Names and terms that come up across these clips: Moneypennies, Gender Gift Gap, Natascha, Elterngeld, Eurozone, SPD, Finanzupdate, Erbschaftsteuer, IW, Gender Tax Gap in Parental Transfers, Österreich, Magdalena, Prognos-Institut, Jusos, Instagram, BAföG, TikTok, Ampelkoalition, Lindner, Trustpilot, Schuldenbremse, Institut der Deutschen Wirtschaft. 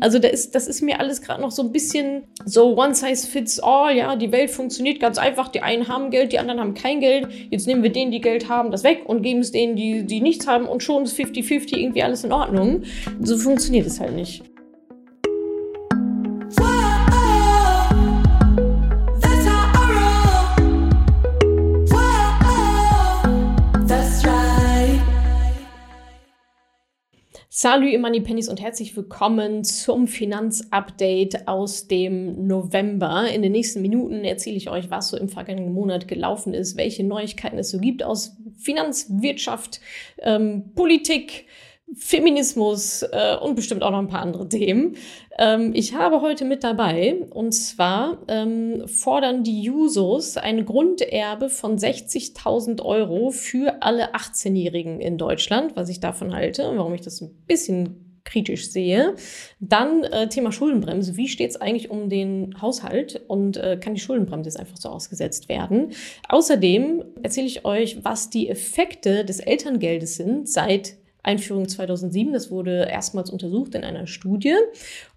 Also das ist mir alles gerade noch so ein bisschen so one size fits all, ja, die Welt funktioniert ganz einfach, die einen haben Geld, die anderen haben kein Geld, jetzt nehmen wir denen, die Geld haben, das weg und geben es denen, die nichts haben und schon ist 50-50 irgendwie alles in Ordnung. So funktioniert es halt nicht. Salut ihr Moneypennies und herzlich willkommen zum Finanzupdate aus dem November. In den nächsten Minuten erzähle ich euch, was so im vergangenen Monat gelaufen ist, welche Neuigkeiten es so gibt aus Finanzwirtschaft, Politik, Feminismus und bestimmt auch noch ein paar andere Themen. Ich habe heute mit dabei, und zwar fordern die Jusos eine Grunderbe von 60.000 Euro für alle 18-Jährigen in Deutschland, was ich davon halte, warum ich das ein bisschen kritisch sehe. Dann Thema Schuldenbremse. Wie steht es eigentlich um den Haushalt und kann die Schuldenbremse jetzt einfach so ausgesetzt werden? Außerdem erzähle ich euch, was die Effekte des Elterngeldes sind seit Einführung 2007, das wurde erstmals untersucht in einer Studie.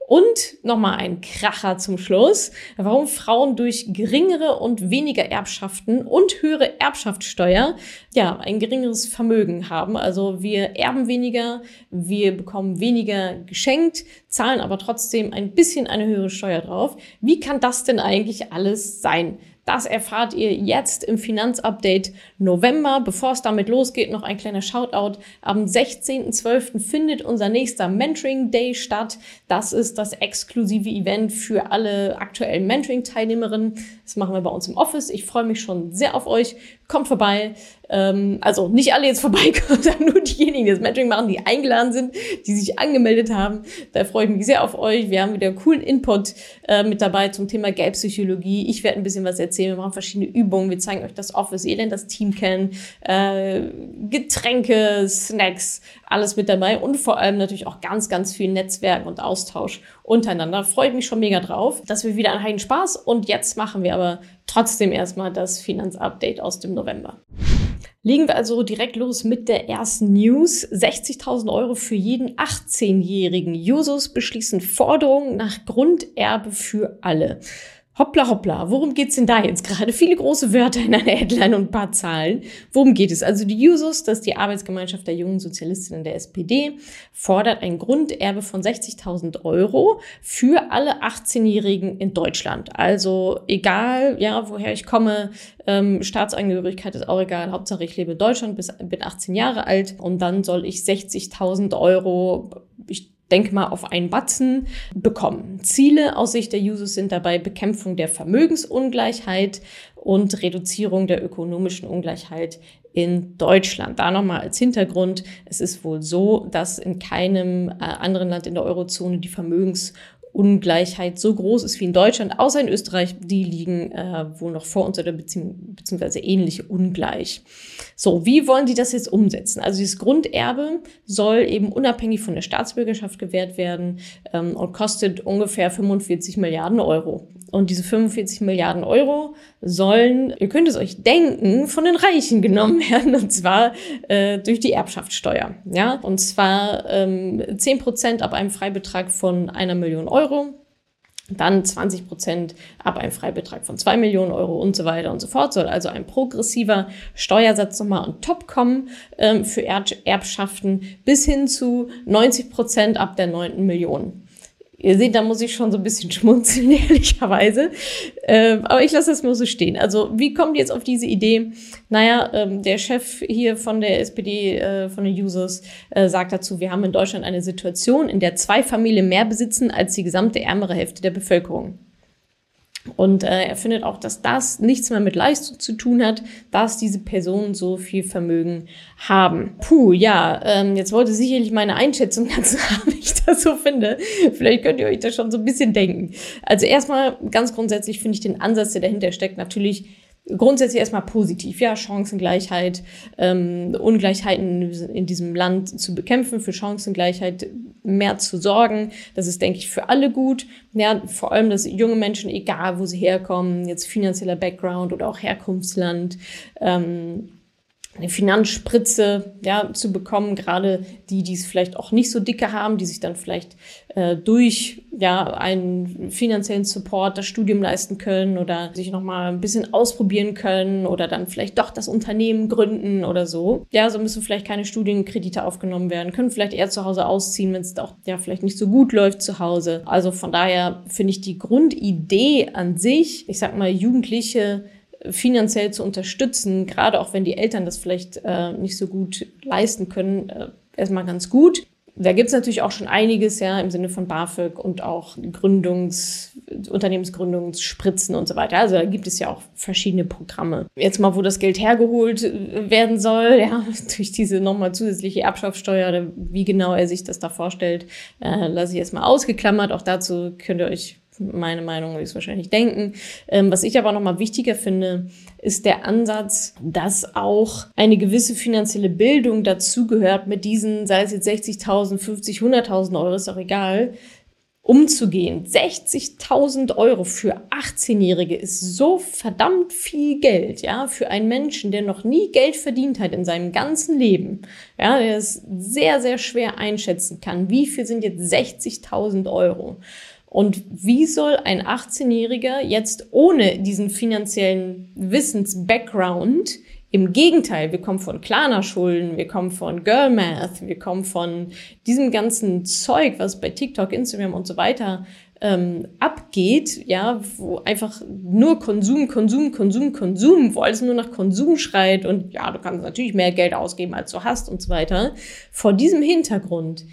Und nochmal ein Kracher zum Schluss, warum Frauen durch geringere und weniger Erbschaften und höhere Erbschaftssteuer ja ein geringeres Vermögen haben. Also wir erben weniger, wir bekommen weniger geschenkt, zahlen aber trotzdem ein bisschen eine höhere Steuer drauf. Wie kann das denn eigentlich alles sein? Das erfahrt ihr jetzt im Finanzupdate November. Bevor es damit losgeht, noch ein kleiner Shoutout. Am 16.12. findet unser nächster Mentoring Day statt. Das ist das exklusive Event für alle aktuellen Mentoring-Teilnehmerinnen. Das machen wir bei uns im Office. Ich freue mich schon sehr auf euch. Kommt vorbei. Also nicht alle jetzt vorbeikommen, sondern nur diejenigen, die das Mentoring machen, die eingeladen sind, die sich angemeldet haben. Da freue ich mich sehr auf euch. Wir haben wieder coolen Input mit dabei zum Thema Geldpsychologie. Ich werde ein bisschen was erzählen. Wir machen verschiedene Übungen. Wir zeigen euch das Office. Ihr lernt das Team kennen. Getränke, Snacks, alles mit dabei. Und vor allem natürlich auch ganz, ganz viel Netzwerk und Austausch untereinander. Freue ich mich schon mega drauf. Das wird wieder ein heiden Spaß. Und jetzt machen wir aber trotzdem erstmal das Finanzupdate aus dem November. Legen wir also direkt los mit der ersten News. 60.000 Euro für jeden 18-Jährigen. Jusos beschließen Forderungen nach Grunderbe für alle. Hoppla, hoppla, worum geht's denn da jetzt gerade? Viele große Wörter in einer Headline und ein paar Zahlen. Worum geht es? Also die Jusos, das ist die Arbeitsgemeinschaft der jungen Sozialistinnen der SPD, fordert ein Grunderbe von 60.000 Euro für alle 18-Jährigen in Deutschland. Also egal, ja, woher ich komme, Staatsangehörigkeit ist auch egal. Hauptsache ich lebe in Deutschland, bin 18 Jahre alt und dann soll ich 60.000 Euro, ich denke mal auf einen Batzen, bekommen. Ziele aus Sicht der Jusos sind dabei Bekämpfung der Vermögensungleichheit und Reduzierung der ökonomischen Ungleichheit in Deutschland. Da nochmal als Hintergrund, es ist wohl so, dass in keinem anderen Land in der Eurozone die Vermögensungleichheit so groß ist wie in Deutschland, außer in Österreich, die liegen wohl noch vor uns oder beziehungsweise ähnlich ungleich. So, wie wollen die das jetzt umsetzen? Also dieses Grunderbe soll eben unabhängig von der Staatsbürgerschaft gewährt werden und kostet ungefähr 45 Milliarden Euro. Und diese 45 Milliarden Euro sollen, ihr könnt es euch denken, von den Reichen genommen werden, und zwar durch die Erbschaftssteuer. Ja? Und zwar 10% ab einem Freibetrag von 1 Million Euro. Dann 20% ab einem Freibetrag von 2 Millionen Euro und so weiter und so fort. Soll also ein progressiver Steuersatz nochmal on top kommen für Erbschaften bis hin zu 90% ab der 9. Million. Ihr seht, da muss ich schon so ein bisschen schmunzeln, ehrlicherweise. Aber ich lasse das mal so stehen. Also wie kommt jetzt auf diese Idee? Naja, der Chef hier von der SPD, von den Jusos, sagt dazu, wir haben in Deutschland eine Situation, in der 2 Familien mehr besitzen als die gesamte ärmere Hälfte der Bevölkerung. Und er findet auch, dass das nichts mehr mit Leistung zu tun hat, dass diese Personen so viel Vermögen haben. Puh, ja, jetzt wollte sicherlich meine Einschätzung dazu haben, wie ich das so finde. Vielleicht könnt ihr euch das schon so ein bisschen denken. Also erstmal ganz grundsätzlich finde ich den Ansatz, der dahinter steckt, natürlich grundsätzlich erstmal positiv, ja, Chancengleichheit, Ungleichheiten in diesem Land zu bekämpfen, für Chancengleichheit mehr zu sorgen. Das ist, denke ich, für alle gut. Ja, vor allem, dass junge Menschen, egal wo sie herkommen, jetzt finanzieller Background oder auch Herkunftsland, eine Finanzspritze, ja, zu bekommen, gerade die, die es vielleicht auch nicht so dicke haben, die sich dann vielleicht durch einen finanziellen Support das Studium leisten können oder sich nochmal ein bisschen ausprobieren können oder dann vielleicht doch das Unternehmen gründen oder so. Ja, so müssen vielleicht keine Studienkredite aufgenommen werden, können vielleicht eher zu Hause ausziehen, wenn es auch vielleicht nicht so gut läuft zu Hause. Also von daher finde ich die Grundidee an sich, ich sag mal, Jugendliche finanziell zu unterstützen, gerade auch wenn die Eltern das vielleicht nicht so gut leisten können, erstmal ganz gut. Da gibt es natürlich auch schon einiges, ja, im Sinne von BAföG und auch Unternehmensgründungsspritzen und so weiter. Also da gibt es ja auch verschiedene Programme. Jetzt mal, wo das Geld hergeholt werden soll, ja, durch diese nochmal zusätzliche Erbschaftsteuer oder wie genau er sich das da vorstellt, lasse ich erstmal ausgeklammert. Auch dazu könnt ihr euch meine Meinung ist wahrscheinlich denken. Was ich aber nochmal wichtiger finde, ist der Ansatz, dass auch eine gewisse finanzielle Bildung dazugehört, mit diesen, sei es jetzt 60.000, 50, 100.000 Euro, ist auch egal, umzugehen. 60.000 Euro für 18-Jährige ist so verdammt viel Geld, ja, für einen Menschen, der noch nie Geld verdient hat in seinem ganzen Leben, ja, der es sehr, sehr schwer einschätzen kann. Wie viel sind jetzt 60.000 Euro? Und wie soll ein 18-Jähriger jetzt ohne diesen finanziellen Wissens-Background, im Gegenteil, wir kommen von Klarna-Schulden, wir kommen von Girl-Math, wir kommen von diesem ganzen Zeug, was bei TikTok, Instagram und so weiter abgeht, ja, wo einfach nur Konsum, wo alles nur nach Konsum schreit und ja, du kannst natürlich mehr Geld ausgeben, als du hast und so weiter. Vor diesem Hintergrund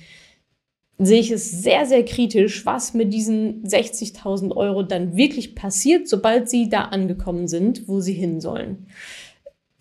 sehe ich es sehr, sehr kritisch, was mit diesen 60.000 Euro dann wirklich passiert, sobald sie da angekommen sind, wo sie hin sollen.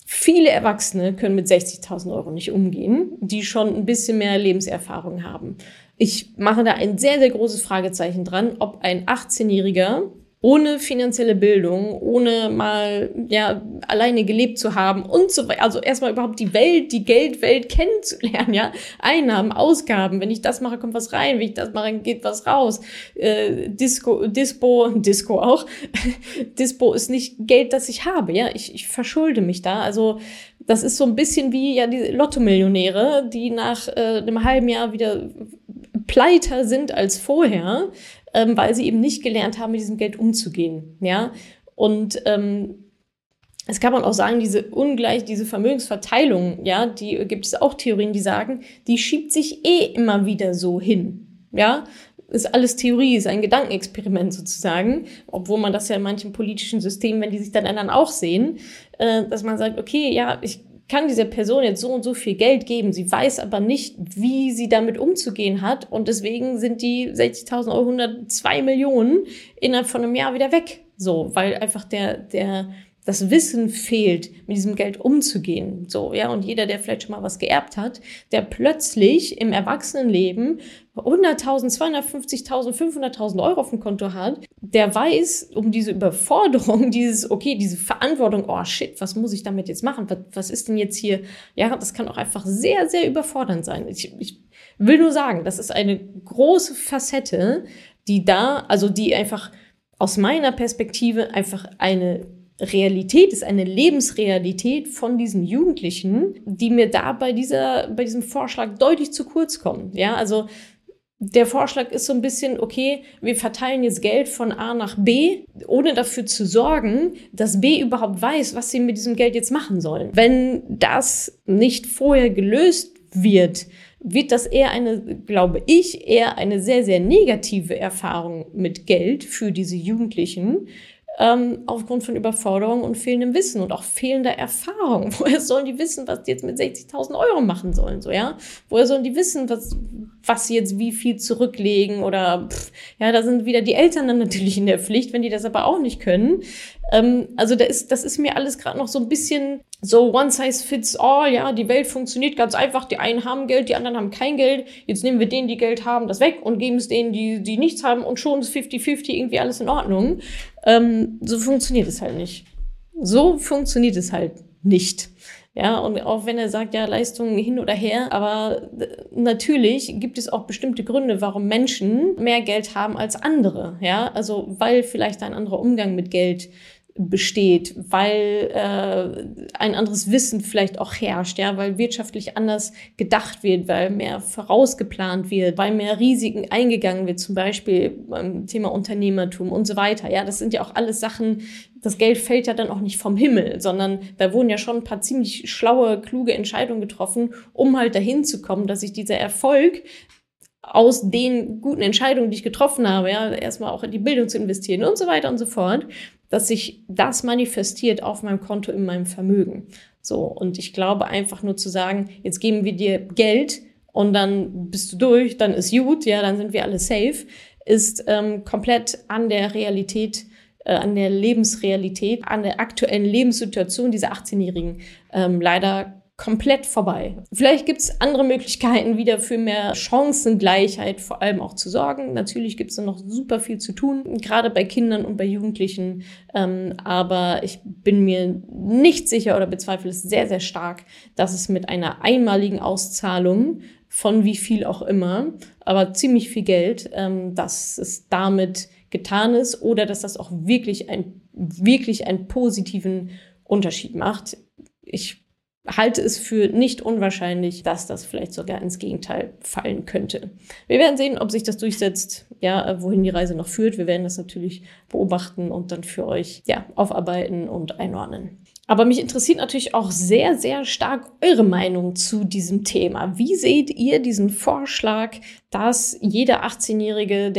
Viele Erwachsene können mit 60.000 Euro nicht umgehen, die schon ein bisschen mehr Lebenserfahrung haben. Ich mache da ein sehr, sehr großes Fragezeichen dran, ob ein 18-Jähriger ohne finanzielle Bildung, ohne mal, ja, alleine gelebt zu haben und so weiter. Also erstmal überhaupt die Welt, die Geldwelt kennenzulernen, ja. Einnahmen, Ausgaben. Wenn ich das mache, kommt was rein. Wenn ich das mache, geht was raus. Dispo auch. Dispo ist nicht Geld, das ich habe, ja. Ich verschulde mich da. Also, das ist so ein bisschen wie, ja, die Lotto-Millionäre, die nach einem halben Jahr wieder pleiter sind als vorher, weil sie eben nicht gelernt haben, mit diesem Geld umzugehen, ja. Und es kann man auch sagen, diese Vermögensverteilung, ja, die gibt es auch Theorien, die sagen, die schiebt sich eh immer wieder so hin, ja. Ist alles Theorie, ist ein Gedankenexperiment sozusagen, obwohl man das ja in manchen politischen Systemen, wenn die sich dann ändern, auch sehen, dass man sagt, okay, ja, ich kann dieser Person jetzt so und so viel Geld geben, sie weiß aber nicht, wie sie damit umzugehen hat und deswegen sind die 60.000 Euro 102 Millionen innerhalb von einem Jahr wieder weg, so, weil einfach das Wissen fehlt, mit diesem Geld umzugehen, so, ja, und jeder, der vielleicht schon mal was geerbt hat, der plötzlich im Erwachsenenleben 100.000, 250.000, 500.000 Euro auf dem Konto hat, der weiß um diese Überforderung, diese Verantwortung, oh shit, was muss ich damit jetzt machen, was ist denn jetzt hier, ja, das kann auch einfach sehr, sehr überfordernd sein. Ich will nur sagen, das ist eine große Facette, die einfach aus meiner Perspektive einfach eine Realität ist, eine Lebensrealität von diesen Jugendlichen, die mir da bei diesem Vorschlag deutlich zu kurz kommen. Ja, also der Vorschlag ist so ein bisschen, okay, wir verteilen jetzt Geld von A nach B, ohne dafür zu sorgen, dass B überhaupt weiß, was sie mit diesem Geld jetzt machen sollen. Wenn das nicht vorher gelöst wird das eher eine sehr, sehr negative Erfahrung mit Geld für diese Jugendlichen, aufgrund von Überforderung und fehlendem Wissen und auch fehlender Erfahrung. Woher sollen die wissen, was die jetzt mit 60.000 Euro machen sollen, so, ja? Woher sollen die wissen, was sie jetzt wie viel zurücklegen oder, da sind wieder die Eltern dann natürlich in der Pflicht, wenn die das aber auch nicht können. Also das ist mir alles gerade noch so ein bisschen so one size fits all, ja, die Welt funktioniert ganz einfach, die einen haben Geld, die anderen haben kein Geld, jetzt nehmen wir denen, die Geld haben, das weg und geben es denen, die nichts haben und schon ist 50-50 irgendwie alles in Ordnung. So funktioniert es halt nicht. Ja, und auch wenn er sagt, ja, Leistungen hin oder her, aber natürlich gibt es auch bestimmte Gründe, warum Menschen mehr Geld haben als andere, ja, also weil vielleicht ein anderer Umgang mit Geld besteht, weil ein anderes Wissen vielleicht auch herrscht, ja, weil wirtschaftlich anders gedacht wird, weil mehr vorausgeplant wird, weil mehr Risiken eingegangen wird, zum Beispiel beim Thema Unternehmertum und so weiter. Ja, das sind ja auch alles Sachen, das Geld fällt ja dann auch nicht vom Himmel, sondern da wurden ja schon ein paar ziemlich schlaue, kluge Entscheidungen getroffen, um halt dahin zu kommen, dass sich dieser Erfolg aus den guten Entscheidungen, die ich getroffen habe, ja, erstmal auch in die Bildung zu investieren und so weiter und so fort, dass sich das manifestiert auf meinem Konto in meinem Vermögen. So, und ich glaube einfach nur zu sagen, jetzt geben wir dir Geld und dann bist du durch, dann ist gut, ja, dann sind wir alle safe, ist komplett an der Realität, an der Lebensrealität, an der aktuellen Lebenssituation dieser 18-Jährigen leider komplett vorbei. Vielleicht gibt es andere Möglichkeiten, wieder für mehr Chancengleichheit vor allem auch zu sorgen. Natürlich gibt es da noch super viel zu tun, gerade bei Kindern und bei Jugendlichen. Aber ich bin mir nicht sicher oder bezweifle es sehr, sehr stark, dass es mit einer einmaligen Auszahlung von wie viel auch immer, aber ziemlich viel Geld, dass es damit getan ist oder dass das auch wirklich einen positiven Unterschied macht. Ich halte es für nicht unwahrscheinlich, dass das vielleicht sogar ins Gegenteil fallen könnte. Wir werden sehen, ob sich das durchsetzt, ja, wohin die Reise noch führt. Wir werden das natürlich beobachten und dann für euch, ja, aufarbeiten und einordnen. Aber mich interessiert natürlich auch sehr, sehr stark eure Meinung zu diesem Thema. Wie seht ihr diesen Vorschlag, dass jeder 18-Jährige,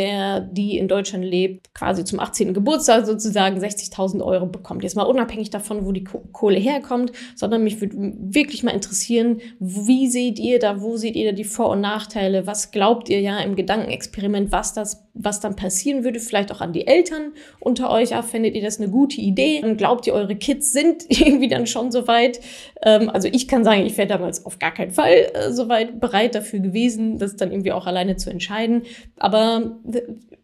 die in Deutschland lebt, quasi zum 18. Geburtstag sozusagen 60.000 € bekommt? Jetzt mal unabhängig davon, wo die Kohle herkommt, sondern mich würde wirklich mal interessieren, wie seht ihr da, wo seht ihr da die Vor- und Nachteile? Was glaubt ihr ja im Gedankenexperiment, was dann passieren würde? Vielleicht auch an die Eltern unter euch. Ja, findet ihr das eine gute Idee? Und glaubt ihr, eure Kids sind irgendwie dann schon so weit? Also ich kann sagen, ich wäre damals auf gar keinen Fall so weit bereit dafür gewesen, das dann irgendwie auch alleine zu entscheiden. Aber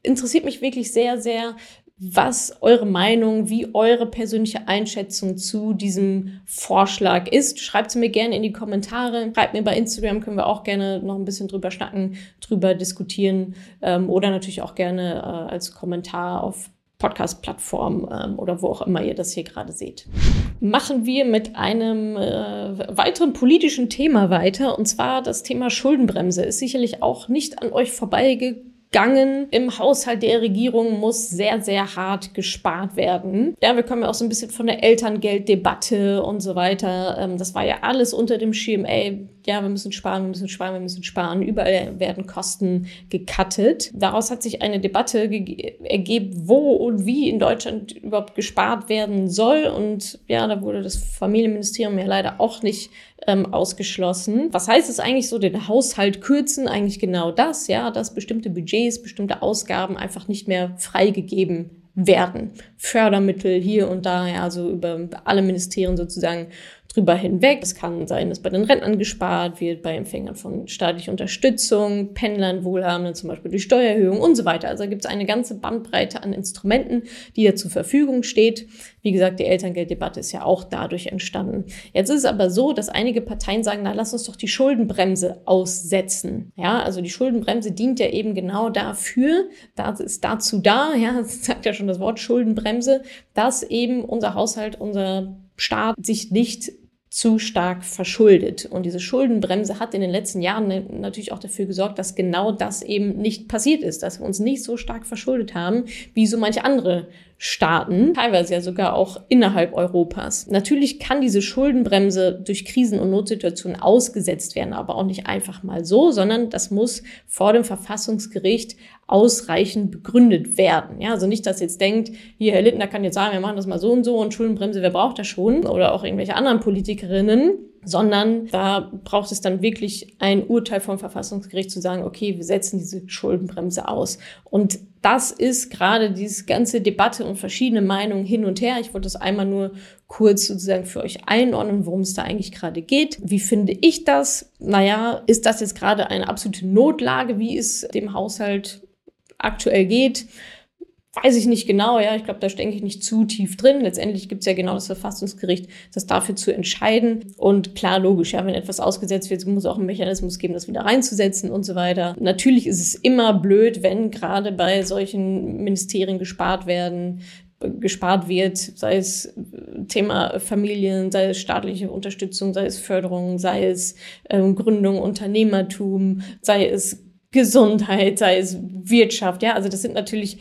interessiert mich wirklich sehr, sehr, was eure Meinung, wie eure persönliche Einschätzung zu diesem Vorschlag ist. Schreibt es mir gerne in die Kommentare. Schreibt mir bei Instagram, können wir auch gerne noch ein bisschen drüber schnacken, drüber diskutieren. Oder natürlich auch gerne als Kommentar auf Podcast-Plattform oder wo auch immer ihr das hier gerade seht. Machen wir mit einem weiteren politischen Thema weiter, und zwar das Thema Schuldenbremse. Ist sicherlich auch nicht an euch vorbeigegangen. Im Haushalt der Regierung muss sehr, sehr hart gespart werden. Ja, wir kommen ja auch so ein bisschen von der Elterngelddebatte und so weiter. Das war ja alles unter dem Schirm, ey, ja, wir müssen sparen, wir müssen sparen, wir müssen sparen. Überall werden Kosten gecuttet. Daraus hat sich eine Debatte ergeben, wo und wie in Deutschland überhaupt gespart werden soll. Und ja, da wurde das Familienministerium ja leider auch nicht ausgeschlossen. Was heißt es eigentlich so, den Haushalt kürzen? Eigentlich genau das, ja, dass bestimmte Budgets, bestimmte Ausgaben einfach nicht mehr freigegeben werden. Fördermittel hier und da, ja, also über alle Ministerien sozusagen drüber hinweg. Es kann sein, dass bei den Rentnern gespart wird, bei Empfängern von staatlicher Unterstützung, Pendlern, Wohlhabenden, zum Beispiel durch Steuererhöhung und so weiter. Also da gibt es eine ganze Bandbreite an Instrumenten, die da zur Verfügung steht. Wie gesagt, die Elterngelddebatte ist ja auch dadurch entstanden. Jetzt ist es aber so, dass einige Parteien sagen, na, lass uns doch die Schuldenbremse aussetzen. Ja, also die Schuldenbremse dient ja eben genau dafür, das ist dazu da, ja, das sagt ja schon das Wort Schuldenbremse, dass eben unser Haushalt, unser Staat sich nicht zu stark verschuldet. Und diese Schuldenbremse hat in den letzten Jahren natürlich auch dafür gesorgt, dass genau das eben nicht passiert ist, dass wir uns nicht so stark verschuldet haben, wie so manche andere Staaten, teilweise ja sogar auch innerhalb Europas. Natürlich kann diese Schuldenbremse durch Krisen und Notsituationen ausgesetzt werden, aber auch nicht einfach mal so, sondern das muss vor dem Verfassungsgericht ausreichend begründet werden. Ja, also nicht, dass jetzt denkt, hier Herr Lindner kann jetzt sagen, wir machen das mal so und so und Schuldenbremse, wer braucht das schon? Oder auch irgendwelche anderen Politikerinnen, sondern da braucht es dann wirklich ein Urteil vom Verfassungsgericht zu sagen, okay, wir setzen diese Schuldenbremse aus. Und das ist gerade diese ganze Debatte und verschiedene Meinungen hin und her. Ich wollte das einmal nur kurz sozusagen für euch einordnen, worum es da eigentlich gerade geht. Wie finde ich das? Naja, ist das jetzt gerade eine absolute Notlage, wie es dem Haushalt aktuell geht? Weiß ich nicht genau, ja, ich glaube, da stecke ich nicht zu tief drin. Letztendlich gibt es ja genau das Verfassungsgericht, das dafür zu entscheiden. Und klar, logisch, ja, wenn etwas ausgesetzt wird, muss es auch einen Mechanismus geben, das wieder reinzusetzen und so weiter. Natürlich ist es immer blöd, wenn gerade bei solchen Ministerien gespart werden, gespart wird, sei es Thema Familien, sei es staatliche Unterstützung, sei es Förderung, sei es Gründung, Unternehmertum, sei es Gesundheit, sei es Wirtschaft, ja, also das sind natürlich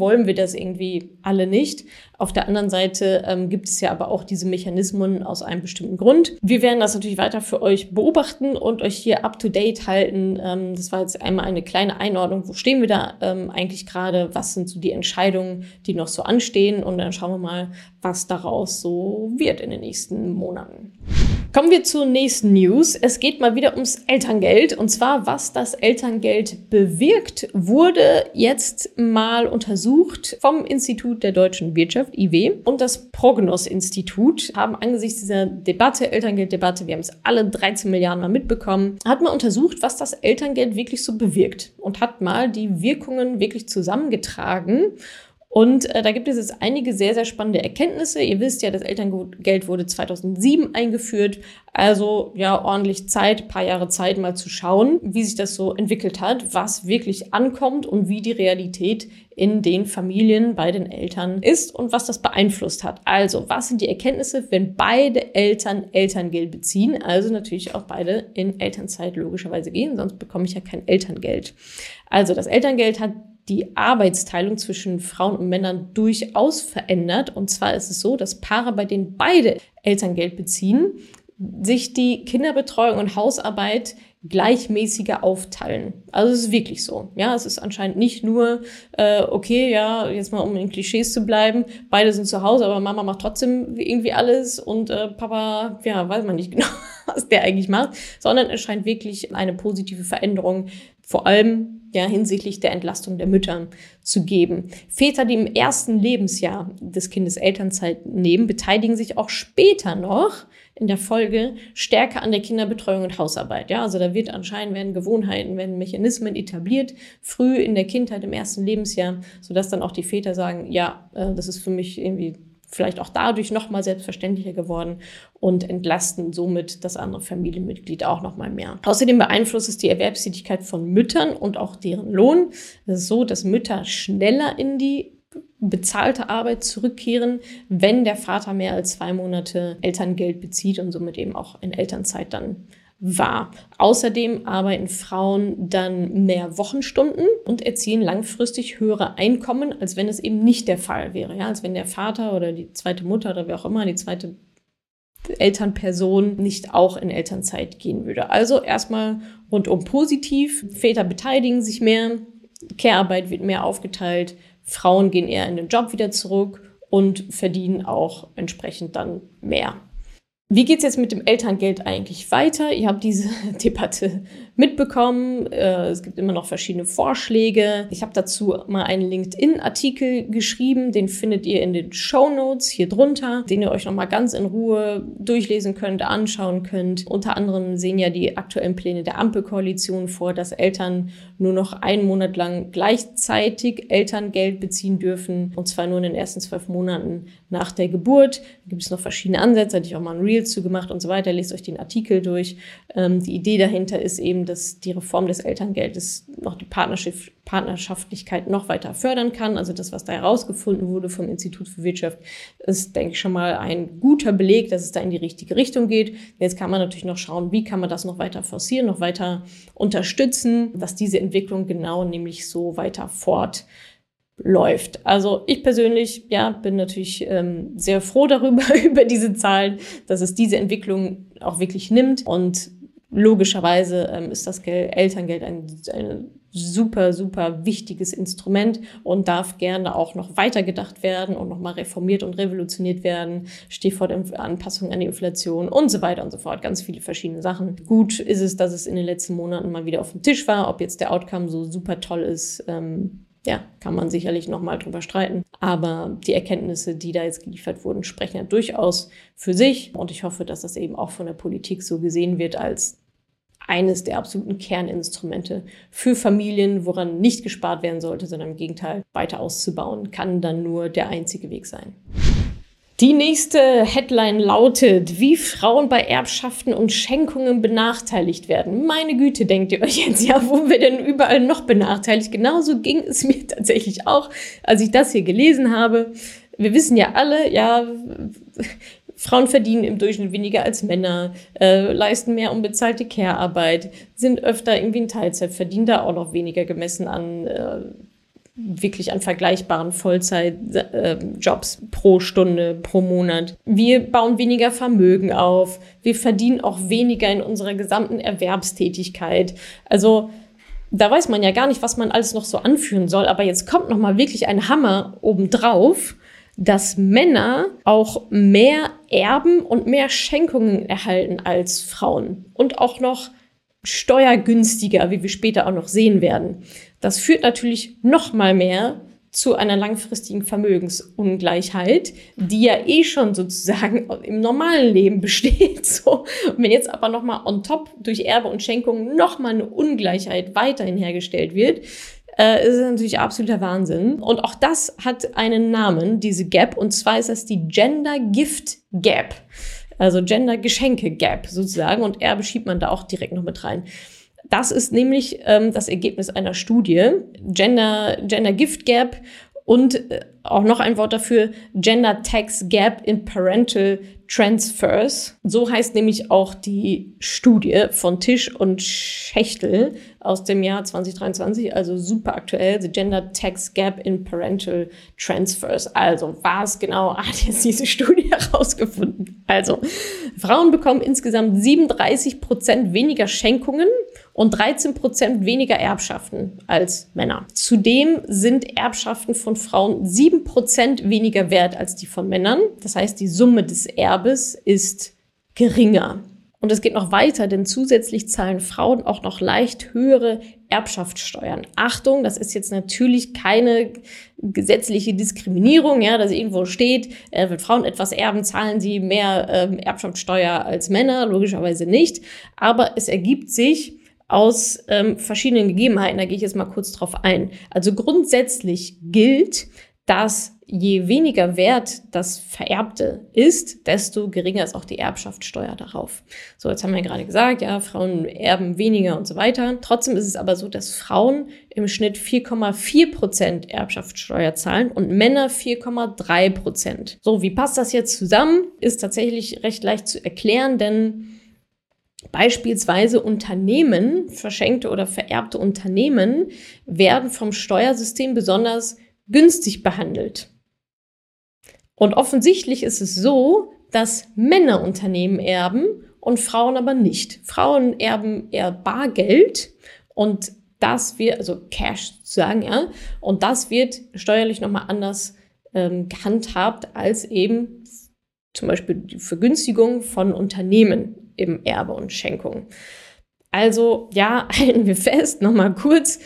wollen wir das irgendwie alle nicht. Auf der anderen Seite gibt es ja aber auch diese Mechanismen aus einem bestimmten Grund. Wir werden das natürlich weiter für euch beobachten und euch hier up to date halten. Das war jetzt einmal eine kleine Einordnung. Wo stehen wir da eigentlich gerade? Was sind so die Entscheidungen, die noch so anstehen? Und dann schauen wir mal, was daraus so wird in den nächsten Monaten. Kommen wir zur nächsten News. Es geht mal wieder ums Elterngeld, und zwar, was das Elterngeld bewirkt, wurde jetzt mal untersucht vom Institut der Deutschen Wirtschaft, IW, und das Prognos-Institut haben angesichts dieser Debatte, Elterngelddebatte, wir haben es alle 13 Milliarden mal mitbekommen, hat mal untersucht, was das Elterngeld wirklich so bewirkt und hat mal die Wirkungen wirklich zusammengetragen. Und da gibt es jetzt einige sehr, sehr spannende Erkenntnisse. Ihr wisst ja, das Elterngeld wurde 2007 eingeführt. Also ja, ordentlich Zeit, paar Jahre Zeit, mal zu schauen, wie sich das so entwickelt hat, was wirklich ankommt und wie die Realität in den Familien bei den Eltern ist und was das beeinflusst hat. Also, was sind die Erkenntnisse, wenn beide Eltern Elterngeld beziehen? Also natürlich auch beide in Elternzeit logischerweise gehen, sonst bekomme ich ja kein Elterngeld. Also das Elterngeld hat die Arbeitsteilung zwischen Frauen und Männern durchaus verändert. Und zwar ist es so, dass Paare, bei denen beide Elterngeld beziehen, sich die Kinderbetreuung und Hausarbeit gleichmäßiger aufteilen. Also es ist wirklich so. Ja, es ist anscheinend nicht nur, okay, ja, jetzt mal um in Klischees zu bleiben, beide sind zu Hause, aber Mama macht trotzdem irgendwie alles und Papa, ja, weiß man nicht genau, was der eigentlich macht, sondern es scheint wirklich eine positive Veränderung, vor allem ja, hinsichtlich der Entlastung der Mütter zu geben. Väter, die im ersten Lebensjahr des Kindes Elternzeit nehmen, beteiligen sich auch später noch in der Folge stärker an der Kinderbetreuung und Hausarbeit. Ja, also da werden Gewohnheiten, werden Mechanismen etabliert, früh in der Kindheit, im ersten Lebensjahr, sodass dann auch die Väter sagen, ja, das ist für mich irgendwie vielleicht auch dadurch noch mal selbstverständlicher geworden und entlasten somit das andere Familienmitglied auch noch mal mehr. Außerdem beeinflusst es die Erwerbstätigkeit von Müttern und auch deren Lohn. Es ist so, dass Mütter schneller in die bezahlte Arbeit zurückkehren, wenn der Vater mehr als 2 Monate Elterngeld bezieht und somit eben auch in Elternzeit dann war. Außerdem arbeiten Frauen dann mehr Wochenstunden und erzielen langfristig höhere Einkommen, als wenn es eben nicht der Fall wäre. Ja, als wenn der Vater oder die zweite Mutter oder wer auch immer, die zweite Elternperson nicht auch in Elternzeit gehen würde. Also erstmal rundum positiv. Väter beteiligen sich mehr, Care-Arbeit wird mehr aufgeteilt, Frauen gehen eher in den Job wieder zurück und verdienen auch entsprechend dann mehr. Wie geht's jetzt mit dem Elterngeld eigentlich weiter? Ihr habt diese Debatte mitbekommen. Es gibt immer noch verschiedene Vorschläge. Ich habe dazu mal einen LinkedIn-Artikel geschrieben. Den findet ihr in den Shownotes hier drunter, den ihr euch nochmal ganz in Ruhe durchlesen könnt, anschauen könnt. Unter anderem sehen ja die aktuellen Pläne der Ampelkoalition vor, dass Eltern nur noch 1 Monat lang gleichzeitig Elterngeld beziehen dürfen. Und zwar nur in den ersten 12 Monaten nach der Geburt. Da gibt es noch verschiedene Ansätze, hatte ich auch mal ein Reel zugemacht und so weiter. Lest euch den Artikel durch. Die Idee dahinter ist eben, dass die Reform des Elterngeldes noch die Partnerschaftlichkeit noch weiter fördern kann. Also das, was da herausgefunden wurde vom Institut für Wirtschaft, ist, denke ich, schon mal ein guter Beleg, dass es da in die richtige Richtung geht. Jetzt kann man natürlich noch schauen, wie kann man das noch weiter forcieren, noch weiter unterstützen, dass diese Entwicklung genau nämlich so weiter fort läuft. Also ich persönlich, ja, bin natürlich sehr froh darüber, über diese Zahlen, dass es diese Entwicklung auch wirklich nimmt. Und logischerweise ist das Elterngeld ein super, super wichtiges Instrument und darf gerne auch noch weitergedacht werden und nochmal reformiert und revolutioniert werden. Stichwort Anpassung an die Inflation und so weiter und so fort. Ganz viele verschiedene Sachen. Gut ist es, dass es in den letzten Monaten mal wieder auf dem Tisch war. Ob jetzt der Outcome so super toll ist, ja, kann man sicherlich nochmal drüber streiten. Aber die Erkenntnisse, die da jetzt geliefert wurden, sprechen ja durchaus für sich. Und ich hoffe, dass das eben auch von der Politik so gesehen wird als eines der absoluten Kerninstrumente für Familien, woran nicht gespart werden sollte, sondern im Gegenteil weiter auszubauen, kann dann nur der einzige Weg sein. Die nächste Headline lautet, wie Frauen bei Erbschaften und Schenkungen benachteiligt werden. Meine Güte, denkt ihr euch jetzt, ja, wo wir denn überall noch benachteiligt? Genauso ging es mir tatsächlich auch, als ich das hier gelesen habe. wir wissen ja alle, ja, Frauen verdienen im Durchschnitt weniger als Männer, leisten mehr unbezahlte Care-Arbeit, sind öfter irgendwie in Teilzeit, verdienen da auch noch weniger gemessen an wirklich an vergleichbaren Vollzeitjobs pro Stunde, pro Monat. Wir bauen weniger Vermögen auf. Wir verdienen auch weniger in unserer gesamten Erwerbstätigkeit. Also da weiß man ja gar nicht, was man alles noch so anführen soll. Aber jetzt kommt noch mal wirklich ein Hammer obendrauf, dass Männer auch mehr erben und mehr Schenkungen erhalten als Frauen. Und auch noch steuergünstiger, wie wir später auch noch sehen werden. Das führt natürlich noch mal mehr zu einer langfristigen Vermögensungleichheit, die ja eh schon sozusagen im normalen Leben besteht. So, und wenn jetzt aber noch mal on top durch Erbe und Schenkungen noch mal eine Ungleichheit weiterhin hergestellt wird, ist es natürlich absoluter Wahnsinn. Und auch das hat einen Namen, diese Gap. Und zwar ist das die Gender Gift Gap, also Gender Geschenke Gap sozusagen. Und Erbe schiebt man da auch direkt noch mit rein. Das ist nämlich das Ergebnis einer Studie, Gender Gift Gap und auch noch ein Wort dafür, Gender Tax Gap in Parental Transfers. So heißt nämlich auch die Studie von Tisch und Schachtel aus dem Jahr 2023, also super aktuell, The Gender Tax Gap in Parental Transfers. Also was genau hat jetzt diese Studie herausgefunden? Also Frauen bekommen insgesamt 37% weniger Schenkungen und 13% weniger Erbschaften als Männer. Zudem sind Erbschaften von Frauen 7% weniger wert als die von Männern. Das heißt, die Summe des Erbes ist geringer. Und es geht noch weiter, denn zusätzlich zahlen Frauen auch noch leicht höhere Erbschaftssteuern. Achtung, das ist jetzt natürlich keine gesetzliche Diskriminierung, ja, dass irgendwo steht, wenn Frauen etwas erben, zahlen sie mehr Erbschaftssteuer als Männer, logischerweise nicht. Aber es ergibt sich aus verschiedenen Gegebenheiten, da gehe ich jetzt mal kurz drauf ein. Also grundsätzlich gilt, dass je weniger wert das Vererbte ist, desto geringer ist auch die Erbschaftssteuer darauf. So, jetzt haben wir ja gerade gesagt, ja, Frauen erben weniger und so weiter. Trotzdem ist es aber so, dass Frauen im Schnitt 4,4% Erbschaftssteuer zahlen und Männer 4,3%. So, wie passt das jetzt zusammen? Ist tatsächlich recht leicht zu erklären, denn beispielsweise Unternehmen, verschenkte oder vererbte Unternehmen, werden vom Steuersystem besonders günstig behandelt. Und offensichtlich ist es so, dass Männer Unternehmen erben und Frauen aber nicht. Frauen erben eher Bargeld und das wird, also Cash sozusagen, ja, und das wird steuerlich nochmal anders gehandhabt als eben zum Beispiel die Vergünstigung von Unternehmen im Erbe und Schenkung. Also ja, halten wir fest, nochmal kurz,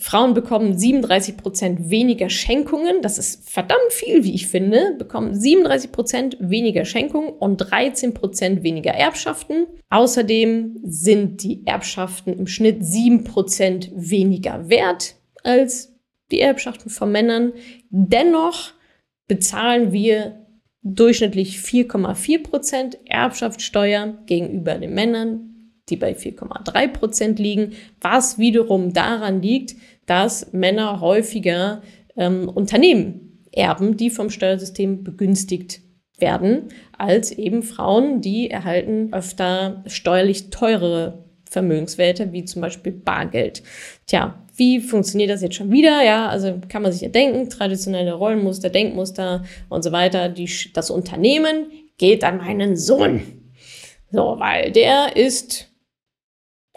Frauen bekommen 37% weniger Schenkungen, das ist verdammt viel, wie ich finde, bekommen 37% weniger Schenkungen und 13% weniger Erbschaften. Außerdem sind die Erbschaften im Schnitt 7% weniger wert als die Erbschaften von Männern. Dennoch bezahlen wir durchschnittlich 4,4% Erbschaftssteuer gegenüber den Männern, die bei 4,3% liegen, was wiederum daran liegt, dass Männer häufiger Unternehmen erben, die vom Steuersystem begünstigt werden, als eben Frauen, die erhalten öfter steuerlich teurere Vermögenswerte, wie zum Beispiel Bargeld. Tja, wie funktioniert das jetzt schon wieder? Ja, also kann man sich ja denken, traditionelle Rollenmuster, Denkmuster und so weiter. Das Unternehmen geht an meinen Sohn. So, weil der ist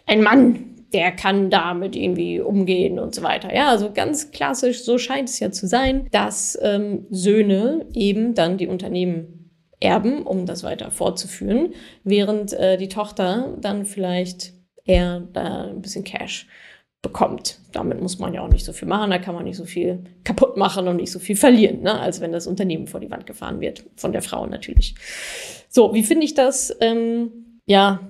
ein Mann, der kann damit irgendwie umgehen und so weiter. Ja, also ganz klassisch, so scheint es ja zu sein, dass Söhne eben dann die Unternehmen erben, um das weiter fortzuführen, während die Tochter dann vielleicht eher da ein bisschen Cash bekommt. Damit muss man ja auch nicht so viel machen, da kann man nicht so viel kaputt machen und nicht so viel verlieren, ne? Als wenn das Unternehmen vor die Wand gefahren wird, von der Frau natürlich. So, wie finde ich das? Ja,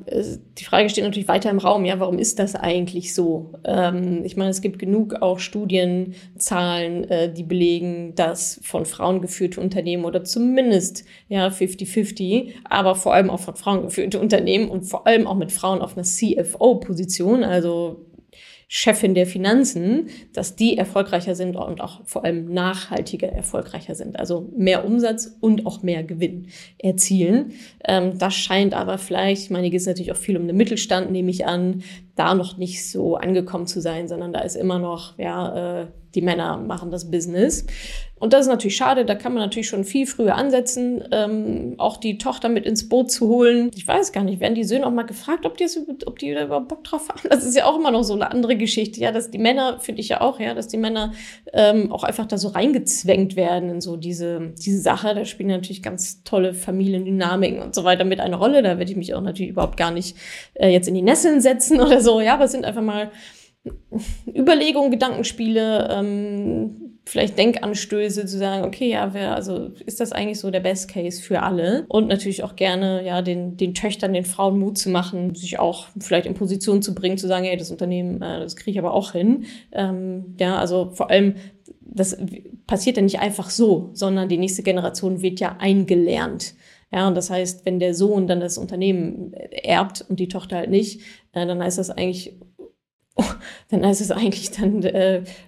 die Frage steht natürlich weiter im Raum. Ja, warum ist das eigentlich so? Ich meine, es gibt genug auch Studien, Zahlen, die belegen, dass von Frauen geführte Unternehmen oder zumindest ja 50-50, aber vor allem auch von Frauen geführte Unternehmen und vor allem auch mit Frauen auf einer CFO-Position, also Chefin der Finanzen, dass die erfolgreicher sind und auch vor allem nachhaltiger erfolgreicher sind. Also mehr Umsatz und auch mehr Gewinn erzielen. Das scheint aber vielleicht, ich meine, hier geht es natürlich auch viel um den Mittelstand, nehme ich an, da noch nicht so angekommen zu sein, sondern da ist immer noch, ja, die Männer machen das Business. Und das ist natürlich schade, da kann man natürlich schon viel früher ansetzen, auch die Tochter mit ins Boot zu holen. Ich weiß gar nicht, werden die Söhne auch mal gefragt, ob die da überhaupt Bock drauf haben? Das ist ja auch immer noch so eine andere Geschichte. Ja, dass die Männer, finde ich ja auch, ja, dass die Männer auch einfach da so reingezwängt werden in so diese Sache. Da spielen natürlich ganz tolle Familiendynamiken und so weiter mit eine Rolle. Da werde ich mich auch natürlich überhaupt gar nicht jetzt in die Nesseln setzen oder so. Ja, aber es sind einfach mal Überlegungen, Gedankenspiele, vielleicht Denkanstöße zu sagen, okay, ja, ist das eigentlich so der Best Case für alle? Und natürlich auch gerne, ja, den Töchtern, den Frauen Mut zu machen, sich auch vielleicht in Position zu bringen, zu sagen, hey, das Unternehmen, das kriege ich aber auch hin. Ja, also vor allem, das passiert ja nicht einfach so, sondern die nächste Generation wird ja eingelernt. Ja, und das heißt, wenn der Sohn dann das Unternehmen erbt und die Tochter halt nicht, dann heißt das eigentlich,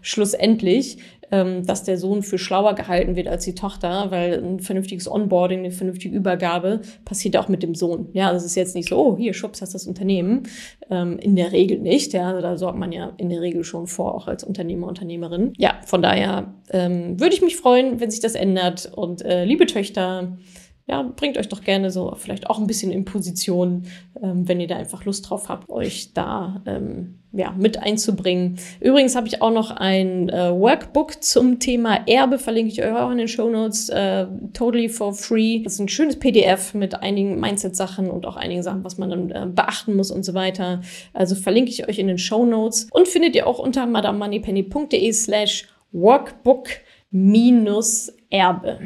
schlussendlich, dass der Sohn für schlauer gehalten wird als die Tochter, weil ein vernünftiges Onboarding, eine vernünftige Übergabe passiert auch mit dem Sohn. Ja, das ist jetzt nicht so, oh, hier, schwupps, hast das Unternehmen. In der Regel nicht. Ja, also da sorgt man ja in der Regel schon vor, auch als Unternehmer, Unternehmerin. Ja, von daher würde ich mich freuen, wenn sich das ändert. Und liebe Töchter, ja, bringt euch doch gerne so vielleicht auch ein bisschen in Position, wenn ihr da einfach Lust drauf habt, euch da mit einzubringen. Übrigens habe ich auch noch ein Workbook zum Thema Erbe, verlinke ich euch auch in den Shownotes, totally for free. Das ist ein schönes PDF mit einigen Mindset-Sachen und auch einigen Sachen, was man dann beachten muss und so weiter. Also verlinke ich euch in den Shownotes und findet ihr auch unter madamemoneypenny.de/workbook-erbe.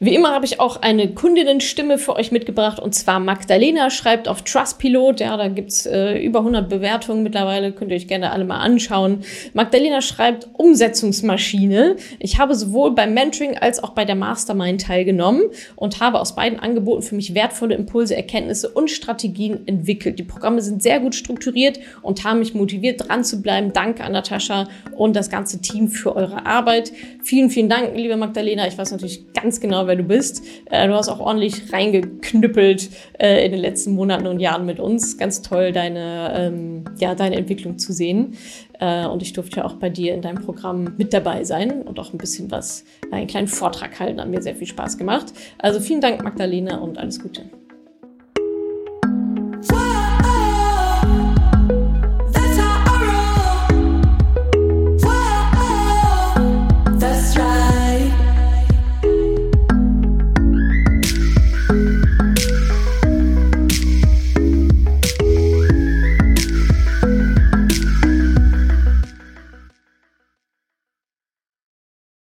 Wie immer habe ich auch eine Kundinnenstimme für euch mitgebracht, und zwar Magdalena schreibt auf Trustpilot, ja, da gibt's über 100 Bewertungen mittlerweile, könnt ihr euch gerne alle mal anschauen. Magdalena schreibt, Umsetzungsmaschine. Ich habe sowohl beim Mentoring als auch bei der Mastermind teilgenommen und habe aus beiden Angeboten für mich wertvolle Impulse, Erkenntnisse und Strategien entwickelt. Die Programme sind sehr gut strukturiert und haben mich motiviert, dran zu bleiben. Danke an Natascha und das ganze Team für eure Arbeit. Vielen, vielen Dank, liebe Magdalena. Ich weiß natürlich ganz genau, wer du bist. Du hast auch ordentlich reingeknüppelt in den letzten Monaten und Jahren mit uns. Ganz toll, deine Entwicklung zu sehen. Und ich durfte ja auch bei dir in deinem Programm mit dabei sein und auch ein bisschen einen kleinen Vortrag halten. Hat mir sehr viel Spaß gemacht. Also vielen Dank, Magdalena, und alles Gute.